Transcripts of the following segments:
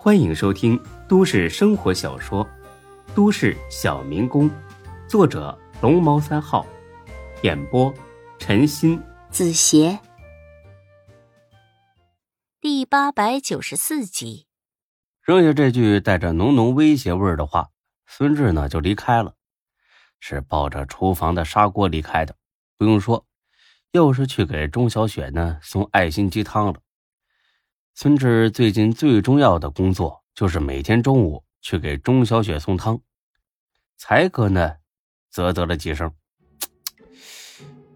欢迎收听都市生活小说《都市小民工》，作者龙猫三号，演播陈欣，子邪，第894集。扔下这句带着浓浓威胁味儿的话，孙志呢就离开了，是抱着厨房的砂锅离开的。不用说，又是去给钟小雪呢送爱心鸡汤了。孙志最近最重要的工作就是每天中午去给钟小雪送汤。才哥呢啧啧了几声，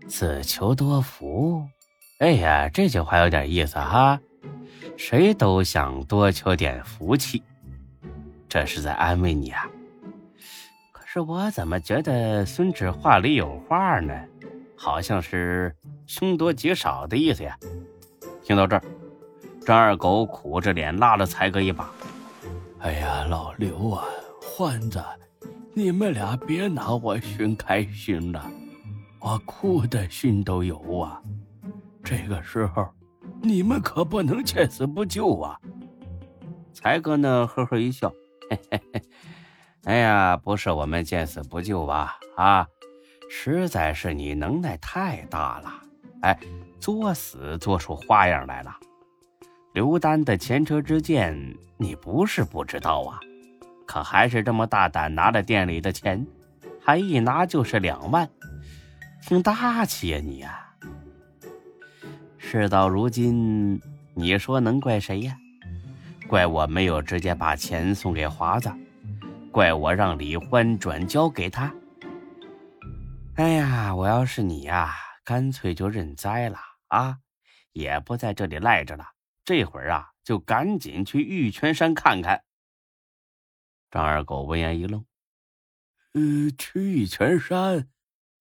自求多福。哎呀，这句话有点意思哈，谁都想多求点福气，这是在安慰你啊。可是我怎么觉得孙志话里有话呢？好像是凶多吉少的意思呀。听到这儿，张二狗苦着脸拉了才哥一把，哎呀，老刘啊，焕子，你们俩别拿我寻开心了，我哭的心都有啊，这个时候你们可不能见死不救啊。才哥呢呵呵一笑，嘿嘿嘿，哎呀，不是我们见死不救啊，啊，实在是你能耐太大了，哎，作死做出花样来了。刘丹的前车之鉴你不是不知道啊，可还是这么大胆拿了店里的钱，还一拿就是2万，挺大气呀你啊。事到如今，你说能怪谁呀？怪我没有直接把钱送给华子，怪我让李欢转交给他。哎呀，我要是你呀，干脆就认栽了啊，也不在这里赖着了。这会儿啊，就赶紧去玉泉山看看。张二狗闻言一愣，去玉泉山？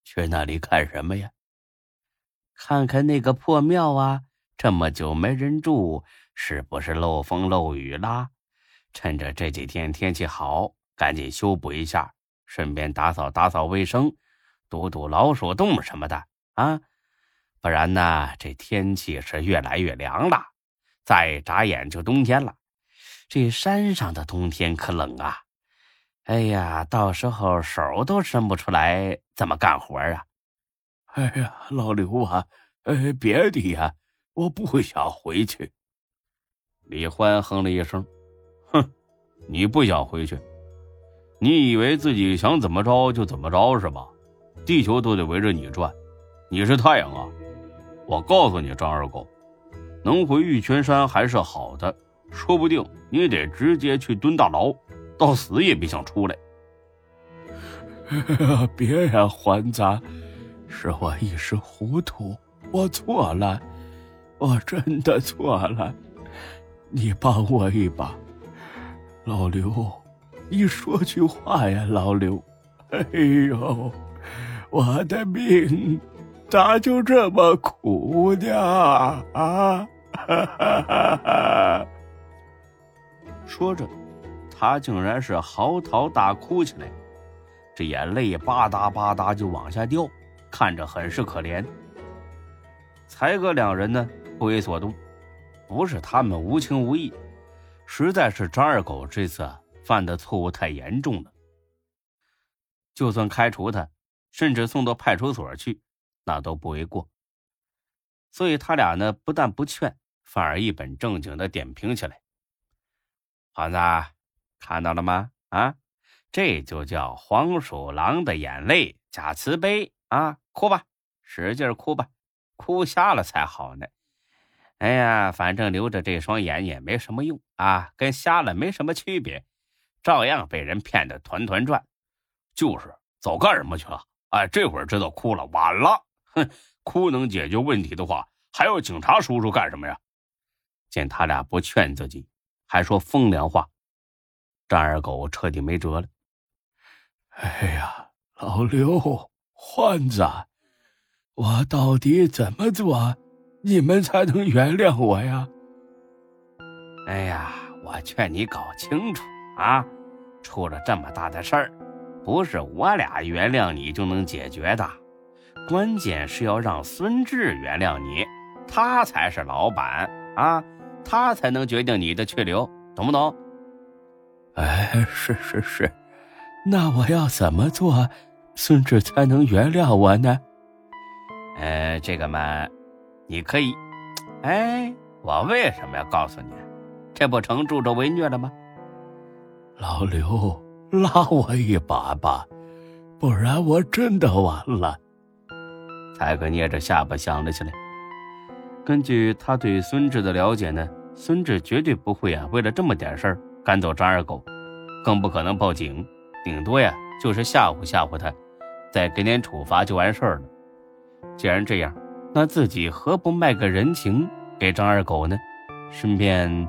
去那里看什么呀？看看那个破庙啊，这么久没人住，是不是漏风漏雨啦？趁着这几天天气好，赶紧修补一下，顺便打扫打扫卫生，堵堵老鼠洞什么的啊！不然呢，这天气是越来越凉了。再眨眼就冬天了，这山上的冬天可冷啊！哎呀，到时候手都伸不出来，怎么干活啊？哎呀，老刘啊，别的呀，我不想回去。李欢哼了一声，哼，你不想回去？你以为自己想怎么着就怎么着是吧？地球都得围着你转，你是太阳啊！我告诉你，张二狗。能回玉泉山还是好的，说不定你得直接去蹲大牢，到死也别想出来。别呀，还咱，是我一时糊涂，我错了，我真的错了，你帮我一把。老刘，你说句话呀，老刘。哎呦，我的命咋就这么苦呢啊！说着，他竟然是嚎啕大哭起来，这眼泪吧嗒吧嗒就往下掉，看着很是可怜。才哥两人呢不为所动，不是他们无情无义，实在是张二狗这次犯的错误太严重了。就算开除他，甚至送到派出所去，那都不为过。所以他俩呢不但不劝，反而一本正经的点评起来。皇子，看到了吗？啊，这就叫黄鼠狼的眼泪假慈悲啊！哭吧，使劲哭吧，哭瞎了才好呢。哎呀，反正留着这双眼也没什么用啊，跟瞎了没什么区别，照样被人骗得团团转。就是早干什么去了？哎，这会儿知道哭了，晚了。哼，哭能解决问题的话，还要警察叔叔干什么呀？见他俩不劝自己，还说风凉话，张二狗彻底没辙了。哎呀，老刘，焕子，我到底怎么做，你们才能原谅我呀？哎呀，我劝你搞清楚啊，出了这么大的事儿，不是我俩原谅你就能解决的。关键是要让孙志原谅你，他才是老板啊，他才能决定你的去留，懂不懂？哎，是，那我要怎么做孙志才能原谅我呢？这个嘛，你可以，我为什么要告诉你？这不成助纣为虐了吗？老刘，拉我一把吧，不然我真的完了。才哥捏着下巴想了起来。根据他对孙志的了解呢，孙志绝对不会为了这么点事儿赶走张二狗，更不可能报警，顶多就是吓唬吓唬他，再给点处罚就完事儿了。既然这样，那自己何不卖个人情给张二狗呢？顺便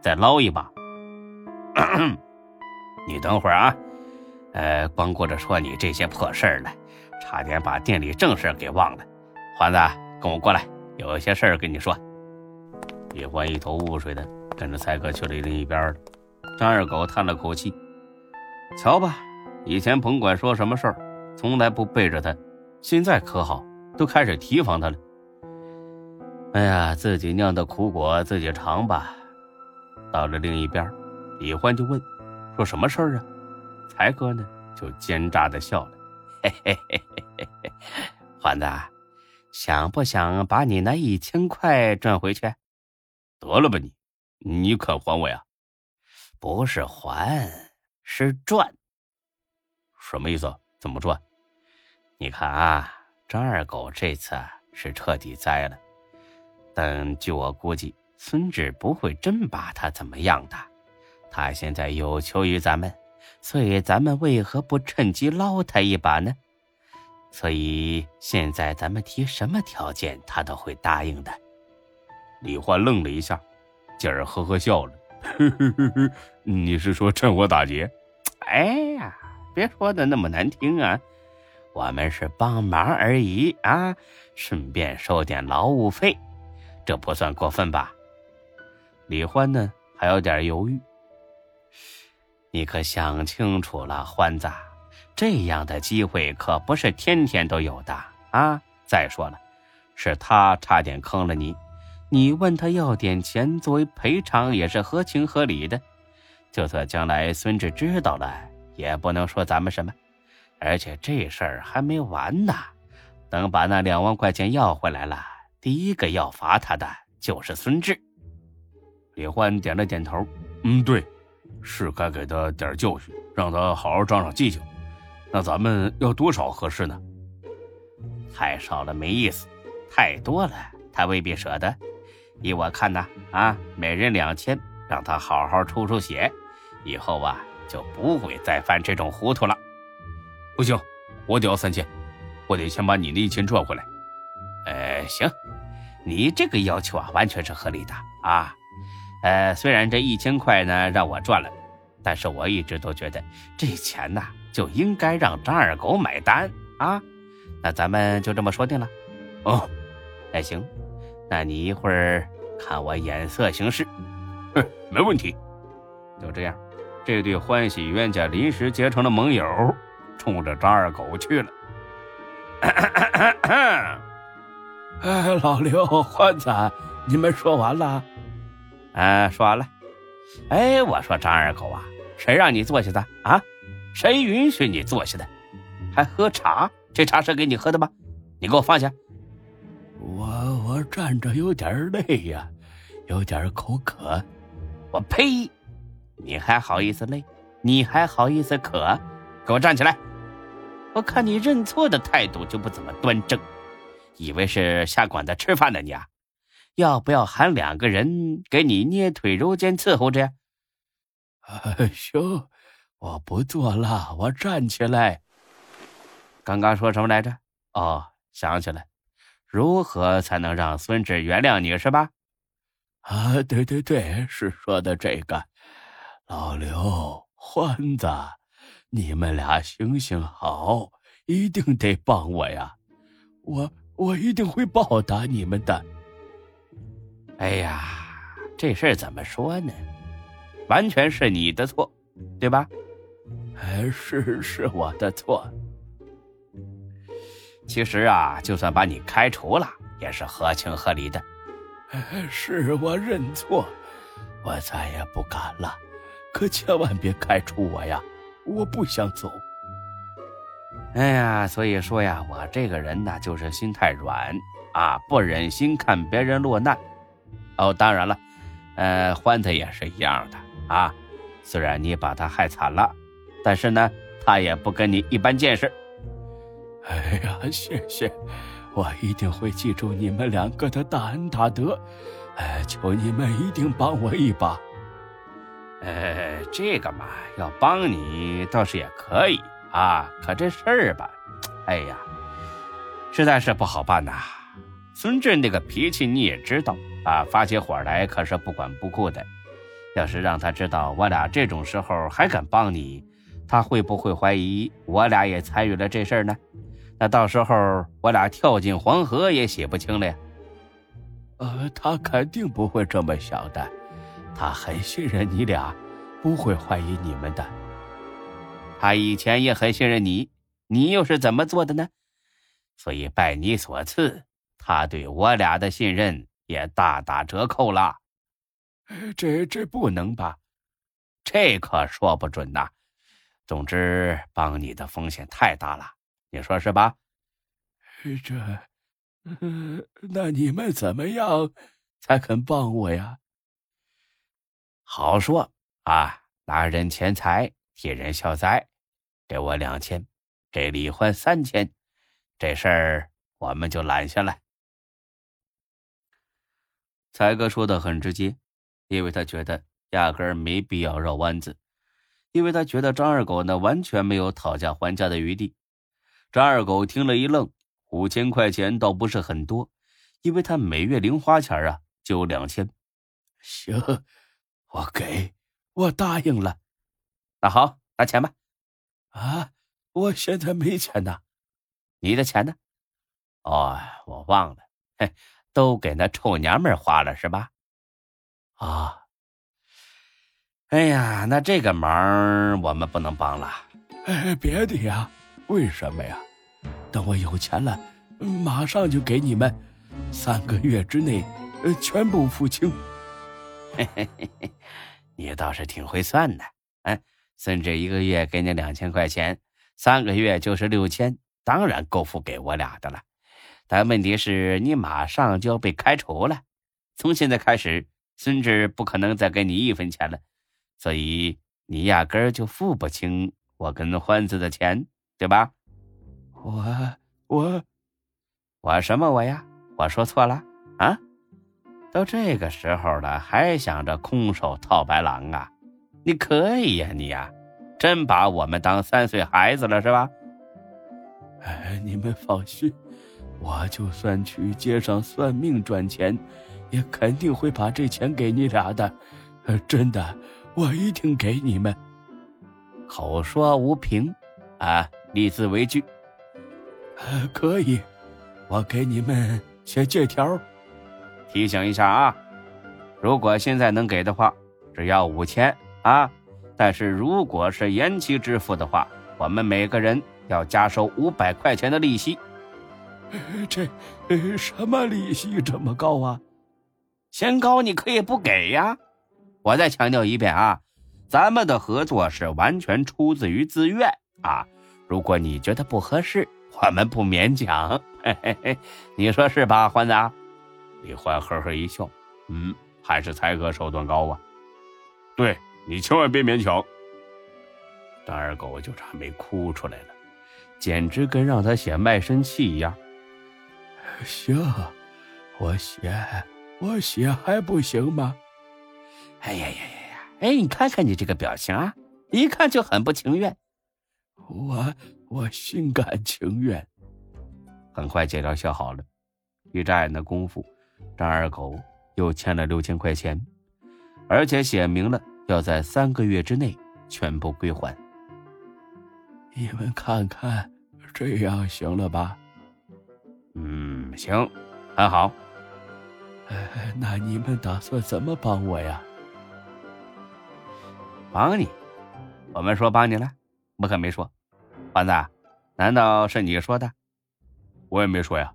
再捞一把。你等会儿啊，光顾着说你这些破事儿了，差点把店里正事儿给忘了。环子，跟我过来，有些事儿跟你说。李欢一头雾水的跟着才哥去了另一边了。张二狗叹了口气，瞧吧，以前甭管说什么事儿，从来不背着他，现在可好，都开始提防他了。哎呀，自己酿的苦果自己尝吧。到了另一边，李欢就问，说什么事儿啊？才哥呢就奸诈的笑了，嘿嘿嘿嘿嘿，欢子，想不想把你那1000块赚回去？得了吧你，你肯还我呀？不是还，是赚。什么意思？怎么赚？你看啊，张二狗这次是彻底栽了，但据我估计，孙志不会真把他怎么样的，他现在有求于咱们，所以咱们为何不趁机捞他一把呢？所以现在咱们提什么条件他都会答应的。李欢愣了一下，继而呵呵笑了，你是说趁火打劫？哎呀，别说的那么难听啊，我们是帮忙而已啊，顺便收点劳务费，这不算过分吧？李欢呢还有点犹豫，你可想清楚了，欢子，这样的机会可不是天天都有的啊！再说了，是他差点坑了你，你问他要点钱作为赔偿也是合情合理的。就算将来孙志知道了，也不能说咱们什么。而且这事儿还没完呢，等把那2万块钱要回来了，第一个要罚他的就是孙志。李欢点了点头，对，是该给他点教训，让他好好长长记性。那咱们要多少合适呢？太少了没意思，太多了他未必舍得。依我看呢，每人2000，让他好好出出血，以后就不会再犯这种糊涂了。不行，我得要3000，我得先把你那1000赚回来。行，你这个要求完全是合理的啊。虽然这1000块呢让我赚了，但是我一直都觉得这钱呢就应该让张二狗买单啊。那咱们就这么说定了。哦，那行，那你一会儿看我眼色行事。没问题。就这样，这对欢喜冤家临时结成了盟友，冲着张二狗去了。老刘，欢子，你们说完了？说完了。我说张二狗啊，谁让你坐下的啊？谁允许你坐下的？还喝茶？这茶是给你喝的吗？你给我放下。我站着有点累呀，有点口渴。我呸！你还好意思累？你还好意思渴？给我站起来！我看你认错的态度就不怎么端正，以为是下馆子吃饭的你啊？要不要喊2个人给你捏腿揉肩伺候着呀？行，我不坐了，我站起来。刚刚说什么来着？想起来，如何才能让孙志原谅你是吧？对，是说的这个。老刘，欢子，你们俩行行好，一定得帮我呀，我一定会报答你们的。哎呀，这事儿怎么说呢？完全是你的错，对吧？是我的错。其实就算把你开除了，也是合情合理的。是我认错，我再也不敢了，可千万别开除我呀，我不想走。哎呀，所以说呀，我这个人呢，就是心太软啊，不忍心看别人落难。哦，当然了，欢子也是一样的啊。虽然你把他害惨了，但是呢，他也不跟你一般见识。哎呀，谢谢，我一定会记住你们两个的大恩大德。求你们一定帮我一把。这个嘛，要帮你倒是也可以啊，可这事儿吧，哎呀，实在是不好办呐。孙振那个脾气你也知道啊，发起火来可是不管不顾的。要是让他知道我俩这种时候还敢帮你，他会不会怀疑我俩也参与了这事儿呢？那到时候我俩跳进黄河也洗不清了呀。他肯定不会这么想的，他很信任你俩，不会怀疑你们的。他以前也很信任你，你又是怎么做的呢？所以拜你所赐，他对我俩的信任也大打折扣了。这不能吧？这可说不准呐。总之，帮你的风险太大了，你说是吧？那你们怎么样才肯帮我呀？好说啊，拿人钱财替人消灾，给我2000，给李欢3000，这事儿我们就揽下来。才哥说的很直接，因为他觉得压根儿没必要绕弯子，因为他觉得张二狗呢完全没有讨价还价的余地。张二狗听了一愣，5000块钱倒不是很多，因为他每月零花钱啊就2000。行，我给，我答应了。那好，拿钱吧。啊，我现在没钱呐。你的钱呢？哦，我忘了，都给那臭娘们花了是吧？啊，哎呀，那这个忙我们不能帮了。别的呀，为什么呀？等我有钱了，马上就给你们，3个月之内，全部付清。你倒是挺会算的，孙志1个月给你2000块钱，3个月就是6000，当然够付给我俩的了。但问题是，你马上就要被开除了，从现在开始，孙志不可能再给你1分钱了，所以你压根儿就付不清我跟欢子的钱，对吧？我什么我呀？我说错了啊？都这个时候了，还想着空手套白狼啊？你可以呀，你呀，真把我们当3岁孩子了是吧？你们放心，我就算去街上算命赚钱，也肯定会把这钱给你俩的，真的，我一定给你们。口说无凭啊，立字为据。可以，我给你们写借条。提醒一下啊，如果现在能给的话，只要5000啊。但是如果是延期支付的话，我们每个人要加收500块钱的利息。这什么利息这么高啊？嫌高你可以不给呀。我再强调一遍啊，咱们的合作是完全出自于自愿啊。如果你觉得不合适，我们不勉强，你说是吧，欢子？李欢呵呵一笑，还是才哥手段高啊。对，你千万别勉强。张二狗就差没哭出来了，简直跟让他写卖身契一样。行，我写还不行吗？哎，你看看你这个表情啊，一看就很不情愿。我心甘情愿。很快借条写好了，一眨眼的功夫，张二狗又欠了6000块钱，而且写明了要在3个月之内全部归还。你们看看，这样行了吧？行，很好。那你们打算怎么帮我呀？帮你？我们说帮你了，我可没说。欢子，难道是你说的？我也没说呀。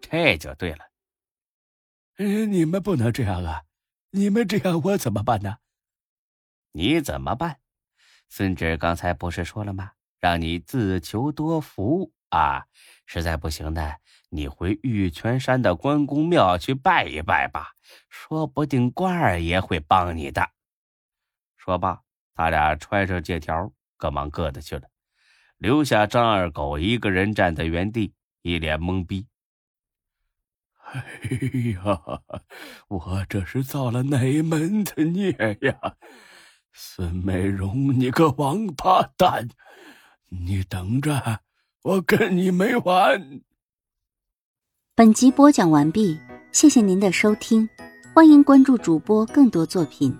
这就对了。你们不能这样啊，你们这样我怎么办呢？你怎么办？孙志刚才不是说了吗？让你自求多福啊！实在不行呢，你回玉泉山的关公庙去拜一拜吧，说不定关二爷会帮你的。说罢，他俩揣着借条，各忙各的去了，留下张二狗一个人站在原地，一脸懵逼。哎呀，我这是造了哪门子孽呀！孙美容，你个王八蛋，你等着，我跟你没完！本集播讲完毕，谢谢您的收听，欢迎关注主播更多作品。